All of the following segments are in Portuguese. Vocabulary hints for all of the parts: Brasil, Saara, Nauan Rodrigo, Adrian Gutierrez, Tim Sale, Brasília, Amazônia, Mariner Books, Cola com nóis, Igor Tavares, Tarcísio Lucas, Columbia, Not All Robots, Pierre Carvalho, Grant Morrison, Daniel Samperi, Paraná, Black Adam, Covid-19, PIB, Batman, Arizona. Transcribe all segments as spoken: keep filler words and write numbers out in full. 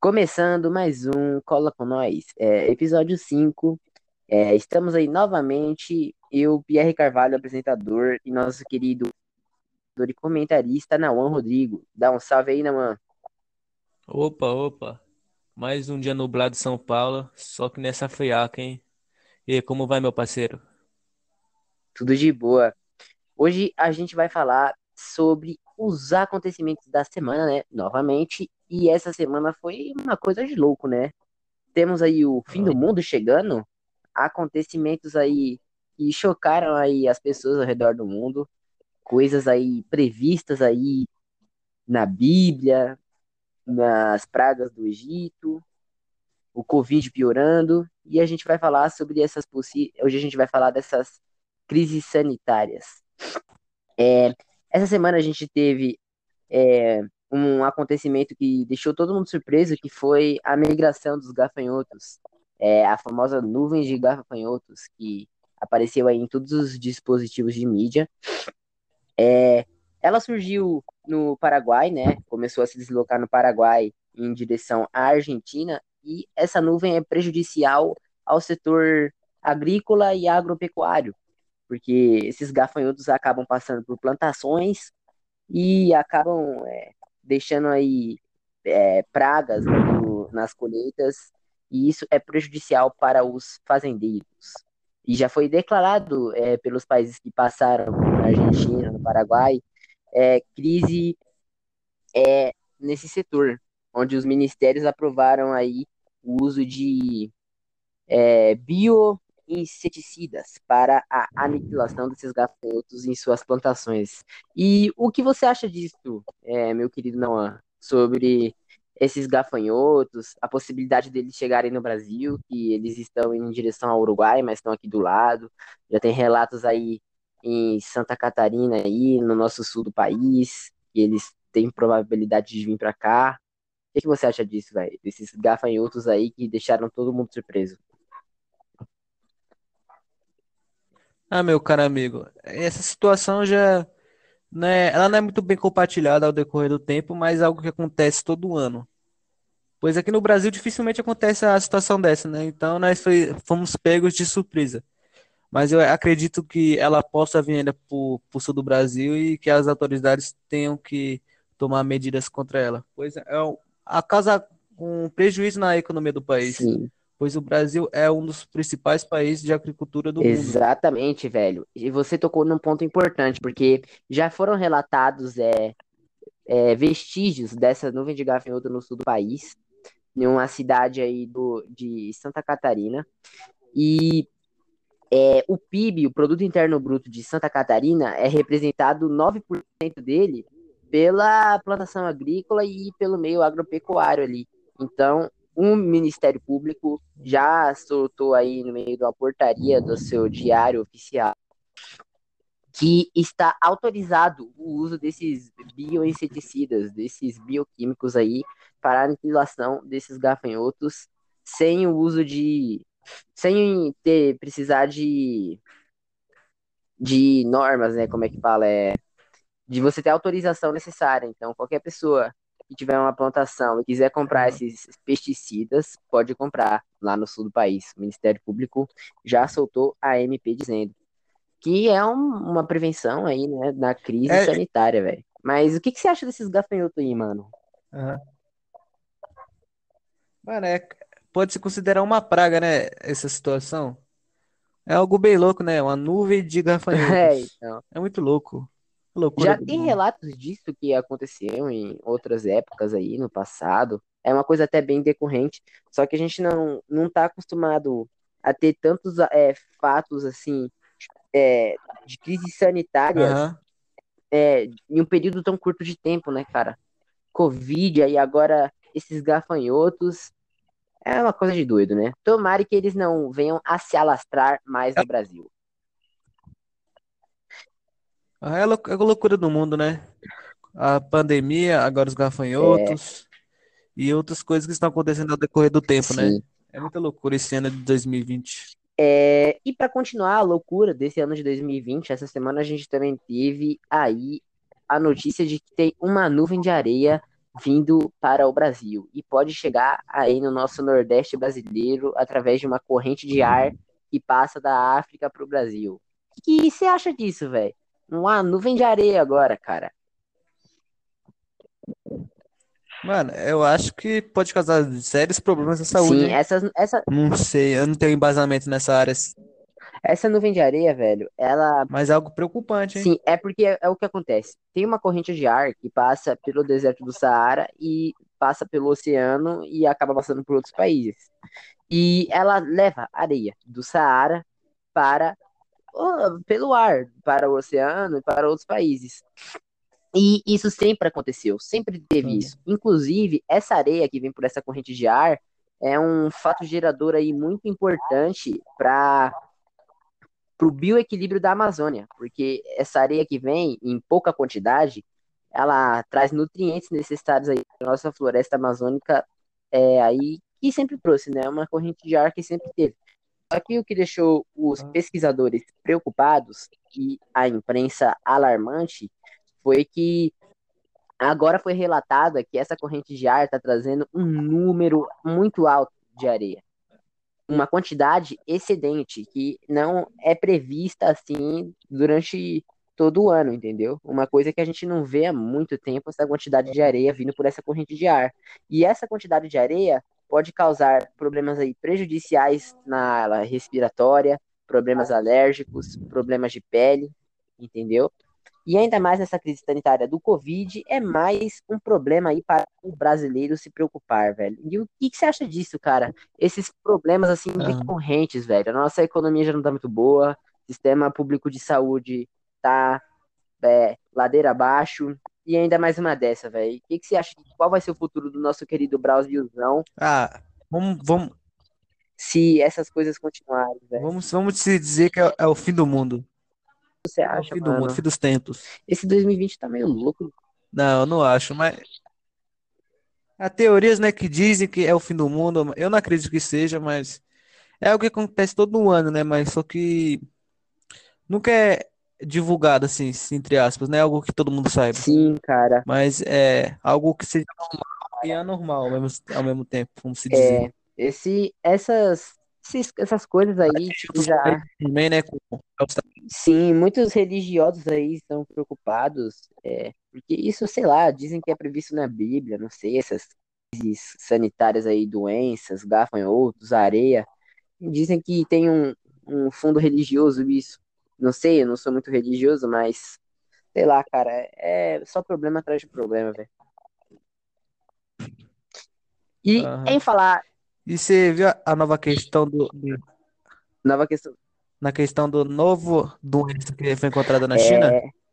Começando mais um Cola com Nóis, é, episódio cinco, é, estamos aí novamente, eu, Pierre Carvalho, apresentador, e nosso querido e comentarista Nauan Rodrigo. Dá um salve aí, Nauan. Opa, opa, mais um dia nublado em São Paulo, só que nessa friaca, hein? E como vai, meu parceiro? Tudo de boa. Hoje a gente vai falar sobre os acontecimentos da semana, né? Novamente. E essa semana foi uma coisa de louco, né? Temos aí o fim do mundo chegando. Acontecimentos aí que chocaram aí as pessoas ao redor do mundo. Coisas aí previstas aí na Bíblia, nas pragas do Egito, o Covid piorando. E a gente vai falar sobre essas possi... Hoje a gente vai falar dessas crises sanitárias. É, essa semana a gente teve é, um acontecimento que deixou todo mundo surpreso, que foi a migração dos gafanhotos, é, a famosa nuvem de gafanhotos que apareceu aí em todos os dispositivos de mídia. É, ela surgiu no Paraguai, né? Começou a se deslocar no Paraguai em direção à Argentina, e essa nuvem é prejudicial ao setor agrícola e agropecuário, porque esses gafanhotos acabam passando por plantações e acabam é, deixando aí é, pragas no, nas colheitas, e isso é prejudicial para os fazendeiros. E já foi declarado é, pelos países que passaram, na Argentina, no Paraguai, é, crise é, nesse setor, onde os ministérios aprovaram aí o uso de é, bio... inseticidas para a aniquilação desses gafanhotos em suas plantações. E o que você acha disso, é, meu querido Nauan, sobre esses gafanhotos, a possibilidade deles chegarem no Brasil, que eles estão em direção ao Uruguai, mas estão aqui do lado, já tem relatos aí em Santa Catarina, aí no nosso sul do país, que eles têm probabilidade de vir para cá. O que, que você acha disso, velho? Desses gafanhotos aí que deixaram todo mundo surpreso. Ah, meu caro amigo, essa situação já, né, ela não é muito bem compartilhada ao decorrer do tempo, mas é algo que acontece todo ano. Pois aqui no Brasil dificilmente acontece a situação dessa, né? Então nós foi, fomos pegos de surpresa. Mas eu acredito que ela possa vir ainda para o sul do Brasil e que as autoridades tenham que tomar medidas contra ela. Pois é, a causa um prejuízo na economia do país. Sim. Pois o Brasil é um dos principais países de agricultura do Exatamente, mundo. Exatamente, velho. E você tocou num ponto importante, porque já foram relatados é, é, vestígios dessa nuvem de gafanhoto no sul do país, em uma cidade aí do, de Santa Catarina. E é, o P I B, o Produto Interno Bruto de Santa Catarina, é representado nove por cento dele pela plantação agrícola e pelo meio agropecuário ali. Então, o Ministério Público já soltou aí no meio de uma portaria do seu diário oficial que está autorizado o uso desses bioinseticidas, desses bioquímicos aí para a aniquilação desses gafanhotos sem o uso de... sem ter, precisar de, de normas, né? Como é que fala? É, de você ter a autorização necessária. Então, qualquer pessoa que tiver uma plantação e quiser comprar esses pesticidas, pode comprar lá no sul do país. O Ministério Público já soltou a M P dizendo que é um, uma prevenção aí, né, na crise é... sanitária, velho. Mas o que, que você acha desses gafanhotos aí, mano? Uhum. Mano, é, pode se considerar uma praga, né, essa situação? É algo bem louco, né? Uma nuvem de gafanhotos. É, então. É muito louco. Já tem relatos disso que aconteceu em outras épocas aí no passado. É uma coisa até bem decorrente, só que a gente não, não tá acostumado a ter tantos é, fatos assim é, de crises sanitárias uhum. é, em um período tão curto de tempo, né, cara? Covid, aí agora esses gafanhotos. É uma coisa de doido, né? Tomara que eles não venham a se alastrar mais no Brasil. É a loucura do mundo, né? A pandemia, agora os gafanhotos é. E outras coisas que estão acontecendo ao decorrer do tempo, Sim. né? É muita loucura esse ano de dois mil e vinte. É, e para continuar a loucura desse ano de dois mil e vinte, essa semana a gente também teve aí a notícia de que tem uma nuvem de areia vindo para o Brasil e pode chegar aí no nosso Nordeste brasileiro através de uma corrente de ar que passa da África para o Brasil. O que você acha disso, velho? Uma nuvem de areia agora, cara. Mano, eu acho que pode causar sérios problemas na saúde. Sim, essa, essa... Não sei, eu não tenho embasamento nessa área. Essa nuvem de areia, velho, ela... Mas é algo preocupante, hein? Sim, é porque é, é o que acontece. Tem uma corrente de ar que passa pelo deserto do Saara e passa pelo oceano e acaba passando por outros países. E ela leva areia do Saara para... pelo ar, para o oceano e para outros países. E isso sempre aconteceu, sempre teve isso. Inclusive, essa areia que vem por essa corrente de ar é um fato gerador aí muito importante para o bioequilíbrio da Amazônia, porque essa areia que vem em pouca quantidade, ela traz nutrientes necessários aí para a nossa floresta amazônica, é, aí, que sempre trouxe, né? Uma corrente de ar que sempre teve. Só que o que deixou os pesquisadores preocupados e a imprensa alarmante foi que agora foi relatado que essa corrente de ar está trazendo um número muito alto de areia. Uma quantidade excedente que não é prevista assim durante todo o ano, entendeu? Uma coisa que a gente não vê há muito tempo, essa quantidade de areia vindo por essa corrente de ar. E essa quantidade de areia pode causar problemas aí prejudiciais na área respiratória, problemas alérgicos, problemas de pele, entendeu? E ainda mais nessa crise sanitária do Covid, é mais um problema aí para o brasileiro se preocupar, velho. E o que, que você acha disso, cara? Esses problemas, assim, ah. recorrentes, velho. A nossa economia já não tá muito boa, sistema público de saúde tá é, ladeira abaixo. E ainda mais uma dessa, velho. O que, que você acha? Qual vai ser o futuro do nosso querido Brasilzão? Ah, vamos... vamos... Se essas coisas continuarem, velho. Vamos, vamos se dizer que é, é o fim do mundo. Você acha, é o fim do mano? mundo, fim dos tempos. Esse dois mil e vinte tá meio louco. Não, eu não acho, mas... Há teorias, né, que dizem que é o fim do mundo. Eu não acredito que seja, mas... É algo que acontece todo ano, né? Mas só que... Nunca é... divulgado, assim, entre aspas, né? Algo que todo mundo saiba. Sim, cara. Mas é algo que seja normal e anormal ao mesmo, ao mesmo tempo, como se dizer. É, esse, essas, esses, essas coisas aí, é, tipo, já... Também, né? Sim, muitos religiosos aí estão preocupados, é, porque isso, sei lá, dizem que é previsto na Bíblia, não sei, essas crises sanitárias aí, doenças, gafanhotos, areia, dizem que tem um, um fundo religioso isso. Não sei, eu não sou muito religioso, mas... Sei lá, cara, é só problema atrás de problema, velho. E uhum. em falar... E você viu a nova questão do... Nova questão... Na questão do novo doença que foi encontrada na é, China?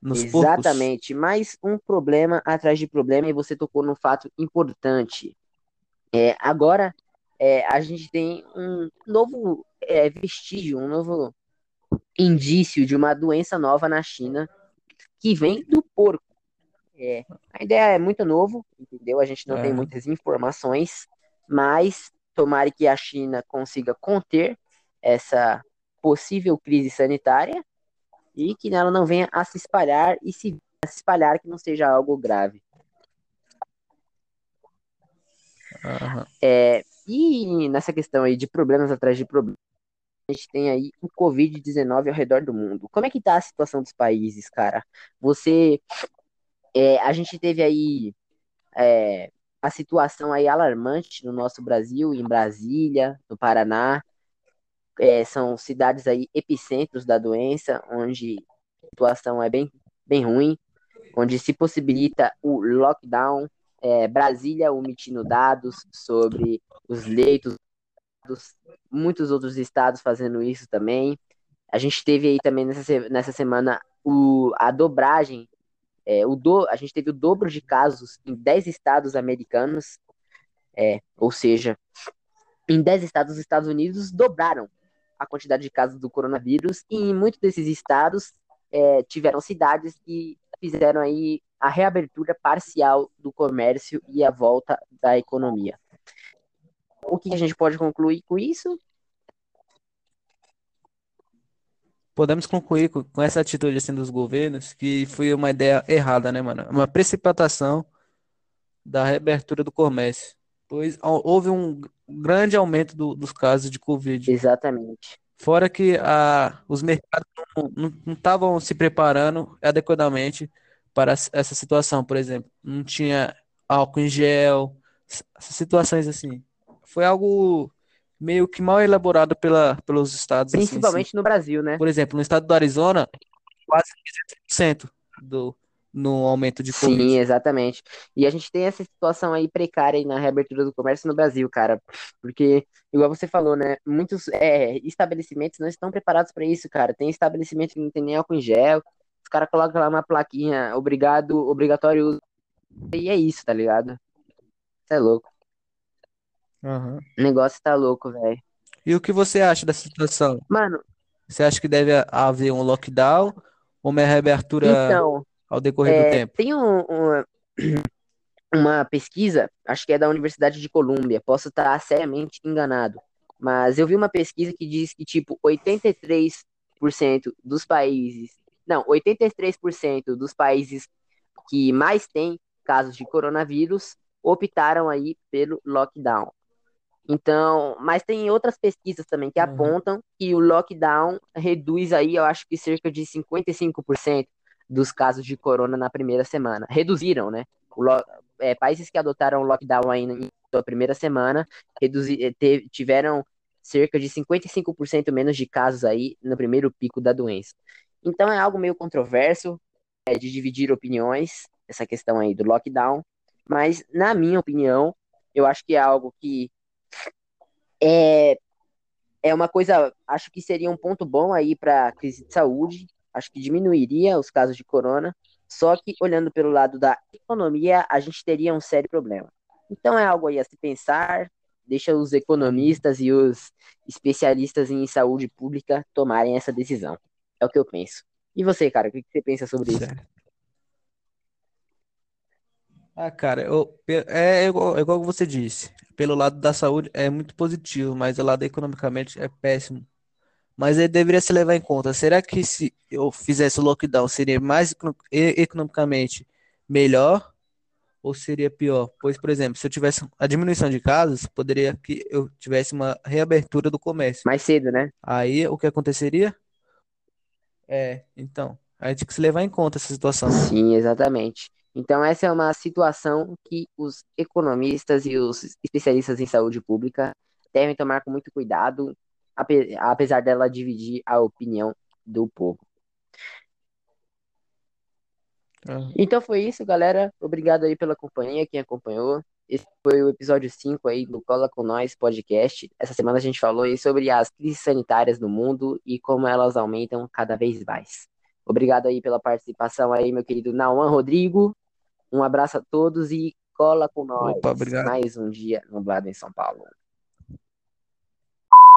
Nos exatamente, porcos? Mais um problema atrás de problema e você tocou num fato importante. É, agora, é, a gente tem um novo é, vestígio, um novo... indício de uma doença nova na China que vem do porco. É, a ideia é muito novo, entendeu? A gente não é. tem muitas informações, mas tomara que a China consiga conter essa possível crise sanitária e que ela não venha a se espalhar e se, a se espalhar que não seja algo grave. Uhum. É, e nessa questão aí de problemas atrás de problemas, a gente tem aí o covid dezenove ao redor do mundo. Como é que tá a situação dos países, cara? Você, é, a gente teve aí é, a situação aí alarmante no nosso Brasil, em Brasília, no Paraná. É, são cidades aí epicentros da doença, onde a situação é bem, bem ruim, onde se possibilita o lockdown. É, Brasília omitindo dados sobre os leitos, muitos outros estados fazendo isso também. A gente teve aí também nessa, nessa semana o, a dobragem, é, o do, a gente teve o dobro de casos em dez estados americanos, é, ou seja, em dez estados dos Estados Unidos dobraram a quantidade de casos do coronavírus e em muitos desses estados é, tiveram cidades que fizeram aí a reabertura parcial do comércio e a volta da economia. O que a gente pode concluir com isso? Podemos concluir co- com essa atitude assim dos governos que foi uma ideia errada, né, mano? Uma precipitação da reabertura do comércio, pois hou- houve um grande aumento do- dos casos de Covid. Exatamente. Fora que a, os mercados não estavam se preparando adequadamente para s- essa situação, por exemplo. Não tinha álcool em gel, s- essas situações assim. Foi algo meio que mal elaborado pela, pelos estados assim, em si. Principalmente no Brasil, né? Por exemplo, no estado do Arizona, quase trezentos por cento do, no aumento de Sim, Covid. exatamente. E a gente tem essa situação aí precária aí na reabertura do comércio no Brasil, cara. Porque, igual você falou, né? Muitos é, estabelecimentos não estão preparados para isso, cara. Tem estabelecimento que não tem nem álcool em gel. Os caras colocam lá uma plaquinha, obrigado, obrigatório uso. E é isso, tá ligado? Isso é louco. Aham. O negócio tá louco, velho. E o que você acha dessa situação? Mano, Você acha que deve haver um lockdown ou uma reabertura então, ao decorrer do é, tempo? tem um, um- uma pesquisa, acho que é da Universidade de Columbia, posso estar seriamente enganado, mas eu vi uma pesquisa que diz que, tipo, oitenta e três por cento dos países, não, oitenta e três por cento dos países que mais têm casos de coronavírus optaram aí pelo lockdown. Então, mas tem outras pesquisas também que Aham. apontam que o lockdown reduz aí, eu acho que cerca de cinquenta e cinco por cento dos casos de corona na primeira semana. Reduziram, né? O lo- é, países que adotaram o lockdown aí na sua primeira semana reduzi, eh, te- tiveram cerca de cinquenta e cinco por cento menos de casos aí no primeiro pico da doença. Então é algo meio controverso, é, de dividir opiniões, essa questão aí do lockdown, mas na minha opinião, eu acho que é algo que é, é uma coisa, acho que seria um ponto bom aí para a crise de saúde, acho que diminuiria os casos de corona, só que olhando pelo lado da economia, a gente teria um sério problema. Então é algo aí a se pensar, deixa os economistas e os especialistas em saúde pública tomarem essa decisão. É o que eu penso. E você, cara, o que que você pensa sobre isso? Certo. Ah, cara, eu, pe- é igual, é igual que você disse. Pelo lado da saúde é muito positivo, mas o lado economicamente é péssimo. Mas ele deveria se levar em conta. Será que se eu fizesse o lockdown seria mais econo- e- economicamente melhor ou seria pior? Pois, por exemplo, se eu tivesse a diminuição de casos, poderia que eu tivesse uma reabertura do comércio. Mais cedo, né? Aí o que aconteceria? É, então, aí tem que se levar em conta essa situação. Sim, exatamente. Então, essa é uma situação que os economistas e os especialistas em saúde pública devem tomar com muito cuidado, ape- apesar dela dividir a opinião do povo. Ah, Então, foi isso, galera. Obrigado aí pela companhia, quem acompanhou. Esse foi o episódio cinco aí do Cola com Nós podcast. Essa semana a gente falou aí sobre as crises sanitárias no mundo e como elas aumentam cada vez mais. Obrigado aí pela participação aí, meu querido Nauan Rodrigo. Um abraço a todos e cola com nós. opa, obrigado. Mais um dia nublado em São Paulo.